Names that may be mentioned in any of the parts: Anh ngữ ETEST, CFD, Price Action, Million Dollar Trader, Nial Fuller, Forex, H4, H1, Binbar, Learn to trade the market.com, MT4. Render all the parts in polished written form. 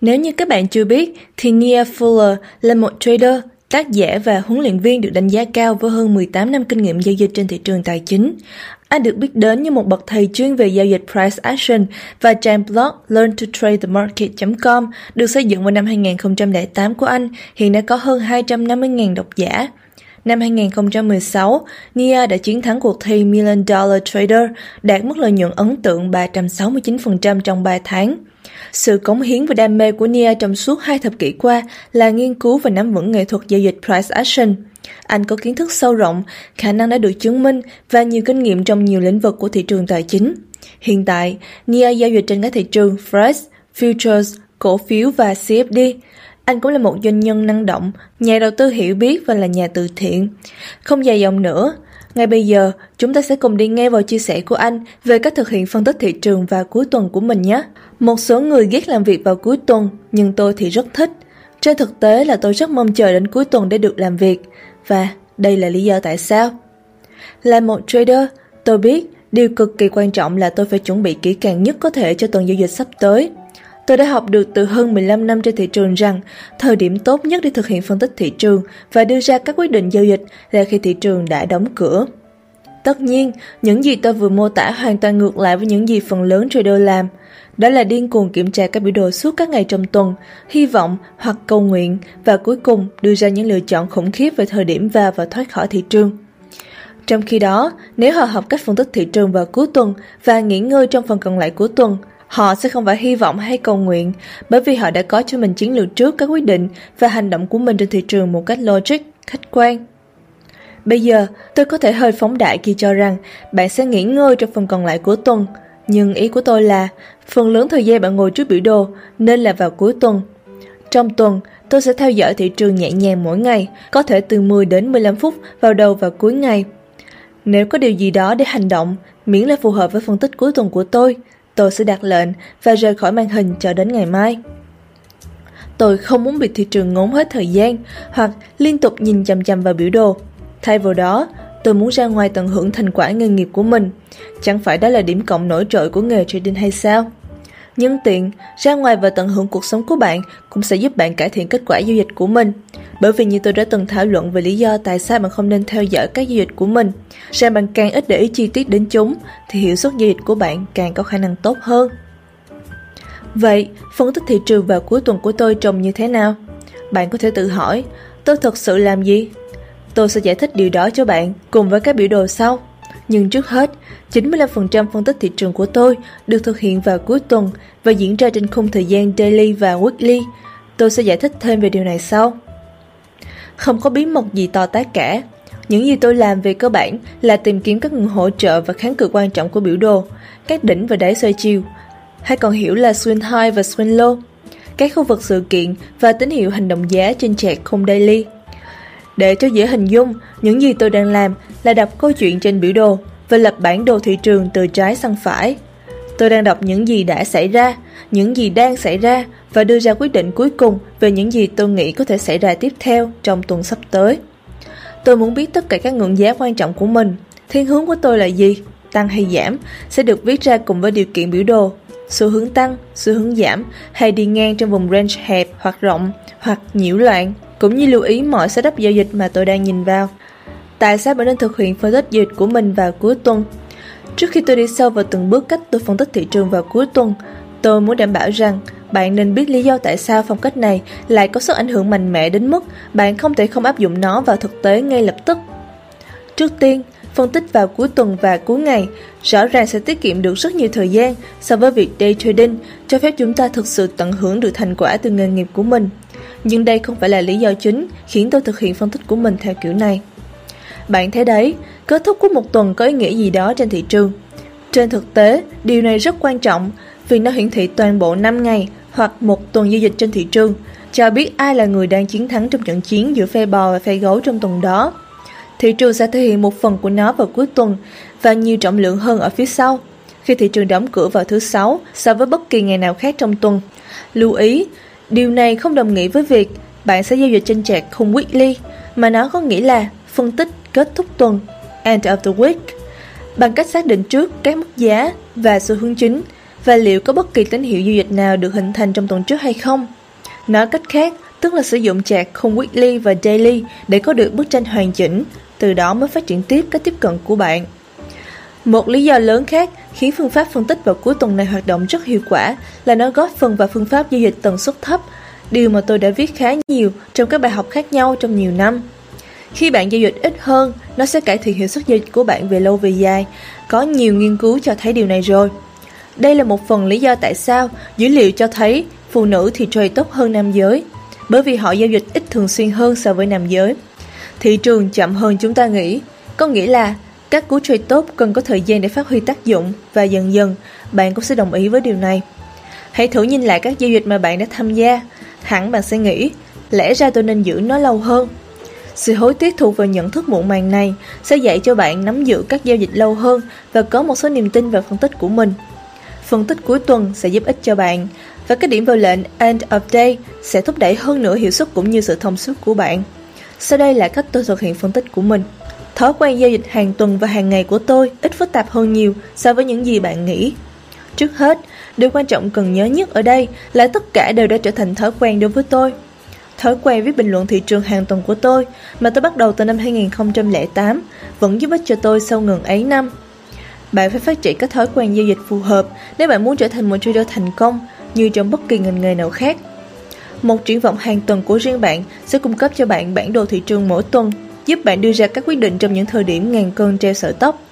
Nếu như các bạn chưa biết, thì Nial Fuller là một trader, tác giả và huấn luyện viên được đánh giá cao với hơn 18 năm kinh nghiệm giao dịch trên thị trường tài chính. Anh được biết đến như một bậc thầy chuyên về giao dịch Price Action và trang blog Learn to trade the market.com được xây dựng vào năm 2008 của anh, hiện đã có hơn 250.000 độc giả. Năm 2016, Nia đã chiến thắng cuộc thi Million Dollar Trader, đạt mức lợi nhuận ấn tượng 369% trong 3 tháng. Sự cống hiến và đam mê của Nia trong suốt 2 thập kỷ qua là nghiên cứu và nắm vững nghệ thuật giao dịch Price Action. Anh có kiến thức sâu rộng, khả năng đã được chứng minh và nhiều kinh nghiệm trong nhiều lĩnh vực của thị trường tài chính. Hiện tại, Nia giao dịch trên các thị trường Forex, Futures, cổ phiếu và CFD. Anh cũng là một doanh nhân năng động, nhà đầu tư hiểu biết và là nhà từ thiện. Không dài dòng nữa, ngay bây giờ chúng ta sẽ cùng đi nghe vào chia sẻ của anh về cách thực hiện phân tích thị trường vào cuối tuần của mình nhé. Một số người ghét làm việc vào cuối tuần, nhưng tôi thì rất thích. Trên thực tế là tôi rất mong chờ đến cuối tuần để được làm việc. Và đây là lý do tại sao. Là một trader, tôi biết điều cực kỳ quan trọng là tôi phải chuẩn bị kỹ càng nhất có thể cho tuần giao dịch sắp tới. Tôi đã học được từ hơn 15 năm trên thị trường rằng thời điểm tốt nhất để thực hiện phân tích thị trường và đưa ra các quyết định giao dịch là khi thị trường đã đóng cửa. Tất nhiên, những gì tôi vừa mô tả hoàn toàn ngược lại với những gì phần lớn trader làm. Đó là điên cuồng kiểm tra các biểu đồ suốt các ngày trong tuần, hy vọng hoặc cầu nguyện và cuối cùng đưa ra những lựa chọn khủng khiếp về thời điểm vào và thoát khỏi thị trường. Trong khi đó, nếu họ học cách phân tích thị trường vào cuối tuần và nghỉ ngơi trong phần còn lại của tuần, họ sẽ không phải hy vọng hay cầu nguyện bởi vì họ đã có cho mình chiến lược trước các quyết định và hành động của mình trên thị trường một cách logic, khách quan. Bây giờ, tôi có thể hơi phóng đại khi cho rằng bạn sẽ nghỉ ngơi trong phần còn lại của tuần. Nhưng ý của tôi là phần lớn thời gian bạn ngồi trước biểu đồ nên là vào cuối tuần. Trong tuần, tôi sẽ theo dõi thị trường nhẹ nhàng mỗi ngày, có thể từ 10 đến 15 phút vào đầu và cuối ngày. Nếu có điều gì đó để hành động, miễn là phù hợp với phân tích cuối tuần của tôi sẽ đặt lệnh và rời khỏi màn hình cho đến ngày mai. Tôi không muốn bị thị trường ngốn hết thời gian hoặc liên tục nhìn chằm chằm vào biểu đồ. Thay vào đó, tôi muốn ra ngoài tận hưởng thành quả nghề nghiệp của mình. Chẳng phải đó là điểm cộng nổi trội của nghề trading hay sao? Nhân tiện, ra ngoài và tận hưởng cuộc sống của bạn cũng sẽ giúp bạn cải thiện kết quả giao dịch của mình. Bởi vì như tôi đã từng thảo luận về lý do tại sao bạn không nên theo dõi các giao dịch của mình, rằng bạn càng ít để ý chi tiết đến chúng thì hiệu suất giao dịch của bạn càng có khả năng tốt hơn. Vậy, phân tích thị trường vào cuối tuần của tôi trông như thế nào? Bạn có thể tự hỏi, tôi thật sự làm gì? Tôi sẽ giải thích điều đó cho bạn cùng với các biểu đồ sau. Nhưng trước hết, 95% phân tích thị trường của tôi được thực hiện vào cuối tuần và diễn ra trên khung thời gian daily và weekly. Tôi sẽ giải thích thêm về điều này sau. Không có bí mật gì to tát cả. Những gì tôi làm về cơ bản là tìm kiếm các nguồn hỗ trợ và kháng cự quan trọng của biểu đồ, các đỉnh và đáy xoay chiều, hay còn hiểu là swing high và swing low, các khu vực sự kiện và tín hiệu hành động giá trên chart khung daily. Để cho dễ hình dung, những gì tôi đang làm là đọc câu chuyện trên biểu đồ và lập bản đồ thị trường từ trái sang phải. Tôi đang đọc những gì đã xảy ra, những gì đang xảy ra và đưa ra quyết định cuối cùng về những gì tôi nghĩ có thể xảy ra tiếp theo trong tuần sắp tới. Tôi muốn biết tất cả các ngưỡng giá quan trọng của mình, thiên hướng của tôi là gì, tăng hay giảm, sẽ được viết ra cùng với điều kiện biểu đồ, xu hướng tăng, xu hướng giảm hay đi ngang trong vùng range hẹp hoặc rộng hoặc nhiễu loạn, cũng như lưu ý mọi setup giao dịch mà tôi đang nhìn vào. Tại sao bạn nên thực hiện phân tích giao dịch của mình vào cuối tuần? Trước khi tôi đi sâu vào từng bước cách tôi phân tích thị trường vào cuối tuần, tôi muốn đảm bảo rằng bạn nên biết lý do tại sao phong cách này lại có sức ảnh hưởng mạnh mẽ đến mức bạn không thể không áp dụng nó vào thực tế ngay lập tức. Trước tiên, phân tích vào cuối tuần và cuối ngày rõ ràng sẽ tiết kiệm được rất nhiều thời gian so với việc day trading, cho phép chúng ta thực sự tận hưởng được thành quả từ nghề nghiệp của mình. Nhưng đây không phải là lý do chính khiến tôi thực hiện phân tích của mình theo kiểu này. Bạn thấy đấy, kết thúc của một tuần có ý nghĩa gì đó trên thị trường. Trên thực tế, điều này rất quan trọng vì nó hiển thị toàn bộ 5 ngày hoặc một tuần giao dịch trên thị trường, cho biết ai là người đang chiến thắng trong trận chiến giữa phe bò và phe gấu trong tuần đó. Thị trường sẽ thể hiện một phần của nó vào cuối tuần và nhiều trọng lượng hơn ở phía sau, khi thị trường đóng cửa vào thứ Sáu so với bất kỳ ngày nào khác trong tuần. Lưu ý, điều này không đồng nghĩa với việc bạn sẽ giao dịch trên chart khung weekly, mà nó có nghĩa là phân tích kết thúc tuần, end of the week, bằng cách xác định trước các mức giá và xu hướng chính, và liệu có bất kỳ tín hiệu giao dịch nào được hình thành trong tuần trước hay không. Nói cách khác, tức là sử dụng chart khung weekly và daily để có được bức tranh hoàn chỉnh, từ đó mới phát triển tiếp các tiếp cận của bạn. Một lý do lớn khác khiến phương pháp phân tích vào cuối tuần này hoạt động rất hiệu quả là nó góp phần vào phương pháp giao dịch tần suất thấp, điều mà tôi đã viết khá nhiều trong các bài học khác nhau trong nhiều năm. Khi bạn giao dịch ít hơn, nó sẽ cải thiện hiệu suất giao dịch của bạn về lâu về dài. Có nhiều nghiên cứu cho thấy điều này rồi. Đây là một phần lý do tại sao dữ liệu cho thấy phụ nữ thì trade tốt hơn nam giới, bởi vì họ giao dịch ít thường xuyên hơn so với nam giới. Thị trường chậm hơn chúng ta nghĩ, có nghĩa là các cú trade tốt cần có thời gian để phát huy tác dụng và dần dần bạn cũng sẽ đồng ý với điều này. Hãy thử nhìn lại các giao dịch mà bạn đã tham gia, hẳn bạn sẽ nghĩ, lẽ ra tôi nên giữ nó lâu hơn. Sự hối tiếc thuộc về nhận thức muộn màng này sẽ dạy cho bạn nắm giữ các giao dịch lâu hơn và có một số niềm tin vào phân tích của mình. Phân tích cuối tuần sẽ giúp ích cho bạn và các điểm vào lệnh End of Day sẽ thúc đẩy hơn nữa hiệu suất cũng như sự thông suốt của bạn. Sau đây là cách tôi thực hiện phân tích của mình. Thói quen giao dịch hàng tuần và hàng ngày của tôi ít phức tạp hơn nhiều so với những gì bạn nghĩ. Trước hết, điều quan trọng cần nhớ nhất ở đây là tất cả đều đã trở thành thói quen đối với tôi. Thói quen viết bình luận thị trường hàng tuần của tôi mà tôi bắt đầu từ năm 2008 vẫn giúp ích cho tôi sau ngần ấy năm. Bạn phải phát triển các thói quen giao dịch phù hợp nếu bạn muốn trở thành một trader thành công như trong bất kỳ ngành nghề nào khác. Một triển vọng hàng tuần của riêng bạn sẽ cung cấp cho bạn bản đồ thị trường mỗi tuần, giúp bạn đưa ra các quyết định trong những thời điểm ngàn cơn treo sợi tóc.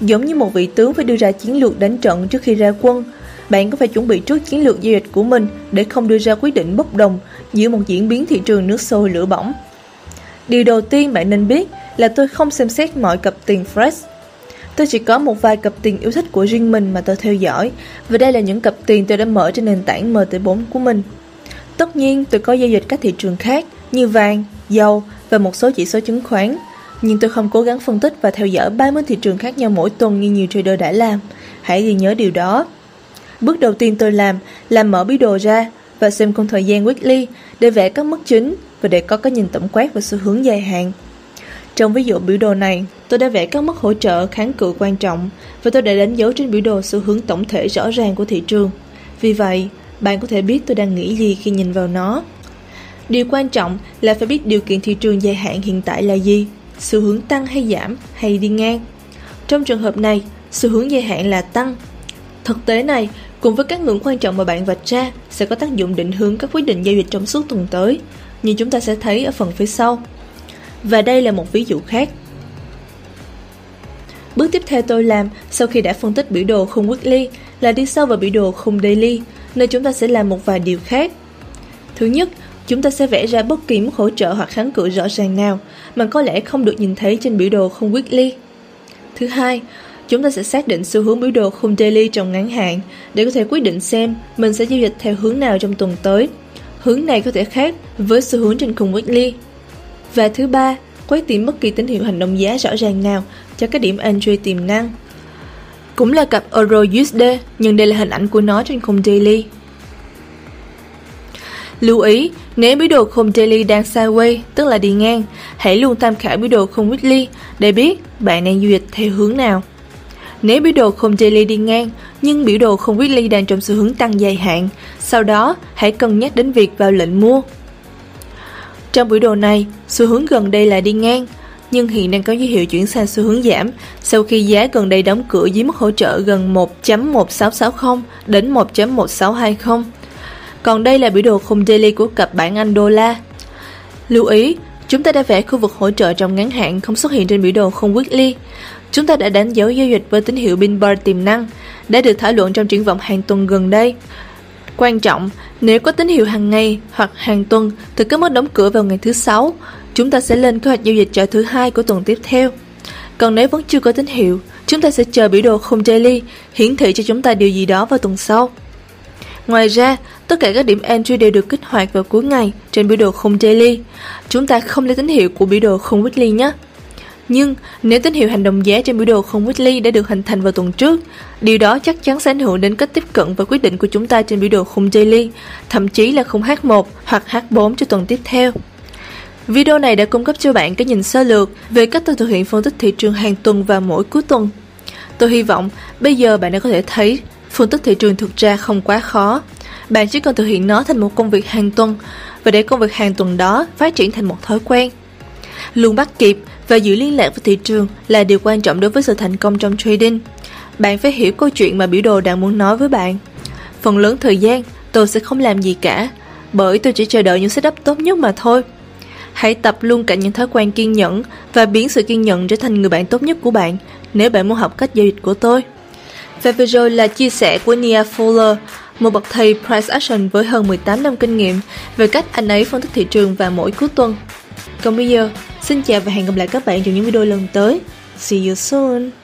Giống như một vị tướng phải đưa ra chiến lược đánh trận trước khi ra quân, bạn có phải chuẩn bị trước chiến lược giao dịch của mình để không đưa ra quyết định bốc đồng giữa một diễn biến thị trường nước sôi lửa bỏng. Điều đầu tiên bạn nên biết là tôi không xem xét mọi cặp tiền Forex. Tôi chỉ có một vài cặp tiền yêu thích của riêng mình mà tôi theo dõi, và đây là những cặp tiền tôi đã mở trên nền tảng MT4 của mình. Tất nhiên, tôi có giao dịch các thị trường khác như vàng, dầu và một số chỉ số chứng khoán, nhưng tôi không cố gắng phân tích và theo dõi 30 thị trường khác nhau mỗi tuần như nhiều trader đã làm. Hãy ghi nhớ điều đó. Bước đầu tiên tôi làm là mở biểu đồ ra và xem khung thời gian weekly để vẽ các mức chính và để có cái nhìn tổng quát và xu hướng dài hạn. Trong ví dụ biểu đồ này, tôi đã vẽ các mức hỗ trợ kháng cự quan trọng và tôi đã đánh dấu trên biểu đồ xu hướng tổng thể rõ ràng của thị trường. Vì vậy, bạn có thể biết tôi đang nghĩ gì khi nhìn vào nó. Điều quan trọng là phải biết điều kiện thị trường dài hạn hiện tại là gì, xu hướng tăng hay giảm hay đi ngang. Trong trường hợp này, xu hướng dài hạn là tăng. Thực tế này, cùng với các ngưỡng quan trọng mà bạn vạch ra sẽ có tác dụng định hướng các quyết định giao dịch trong suốt tuần tới, như chúng ta sẽ thấy ở phần phía sau. Và đây là một ví dụ khác. Bước tiếp theo tôi làm sau khi đã phân tích biểu đồ khung weekly là đi sâu vào biểu đồ khung daily, nơi chúng ta sẽ làm một vài điều khác. Thứ nhất, chúng ta sẽ vẽ ra bất kỳ mức hỗ trợ hoặc kháng cự rõ ràng nào mà có lẽ không được nhìn thấy trên biểu đồ khung weekly. Thứ hai, chúng ta sẽ xác định xu hướng biểu đồ khung daily trong ngắn hạn để có thể quyết định xem mình sẽ giao dịch theo hướng nào trong tuần tới. Hướng này có thể khác với xu hướng trên khung weekly. Và thứ ba, quét tìm bất kỳ tín hiệu hành động giá rõ ràng nào cho các điểm entry tiềm năng. Cũng là cặp Euro USD, nhưng đây là hình ảnh của nó trên khung daily. Lưu ý, nếu biểu đồ khung daily đang sideways, tức là đi ngang, hãy luôn tham khảo biểu đồ khung weekly để biết bạn đang giao dịch theo hướng nào. Nếu biểu đồ khung daily đi ngang, nhưng biểu đồ khung weekly đang trong xu hướng tăng dài hạn, sau đó hãy cân nhắc đến việc vào lệnh mua. Trong biểu đồ này, xu hướng gần đây là đi ngang, nhưng hiện đang có dấu hiệu chuyển sang xu hướng giảm sau khi giá gần đây đóng cửa dưới mức hỗ trợ gần 1.1660 đến 1.1620. Còn đây là biểu đồ khung daily của cặp bảng Anh đô la. Lưu ý, chúng ta đã vẽ khu vực hỗ trợ trong ngắn hạn không xuất hiện trên biểu đồ khung weekly. Chúng ta đã đánh dấu giao dịch với tín hiệu Binbar tiềm năng, đã được thảo luận trong triển vọng hàng tuần gần đây. Quan trọng, nếu có tín hiệu hàng ngày hoặc hàng tuần từ các mức đóng cửa vào ngày thứ 6, chúng ta sẽ lên kế hoạch giao dịch cho thứ 2 của tuần tiếp theo. Còn nếu vẫn chưa có tín hiệu, chúng ta sẽ chờ biểu đồ khung daily hiển thị cho chúng ta điều gì đó vào tuần sau. Ngoài ra, tất cả các điểm entry đều được kích hoạt vào cuối ngày trên biểu đồ khung daily. Chúng ta không lấy tín hiệu của biểu đồ khung weekly nhé. Nhưng nếu tín hiệu hành động giá trên biểu đồ khung weekly đã được hình thành vào tuần trước, điều đó chắc chắn sẽ ảnh hưởng đến cách tiếp cận và quyết định của chúng ta trên biểu đồ khung daily, thậm chí là khung H1 hoặc H4 cho tuần tiếp theo. Video này đã cung cấp cho bạn cái nhìn sơ lược về cách tôi thực hiện phân tích thị trường hàng tuần và mỗi cuối tuần. Tôi hy vọng bây giờ bạn đã có thể thấy Phân tích thị trường thực ra không quá khó. Bạn chỉ cần thực hiện nó thành một công việc hàng tuần và để công việc hàng tuần đó phát triển thành một thói quen. Luôn bắt kịp và giữ liên lạc với thị trường là điều quan trọng đối với sự thành công trong trading. Bạn phải hiểu câu chuyện mà biểu đồ đang muốn nói với bạn. Phần lớn thời gian, tôi sẽ không làm gì cả, bởi tôi chỉ chờ đợi những setup tốt nhất mà thôi. Hãy tập luôn cả những thói quen kiên nhẫn và biến sự kiên nhẫn trở thành người bạn tốt nhất của bạn nếu bạn muốn học cách giao dịch của tôi. Và vừa rồi là chia sẻ của Nial Fuller, một bậc thầy Price Action với hơn 18 năm kinh nghiệm về cách anh ấy phân tích thị trường vào mỗi cuối tuần. Còn bây giờ, xin chào và hẹn gặp lại các bạn trong những video lần tới. See you soon!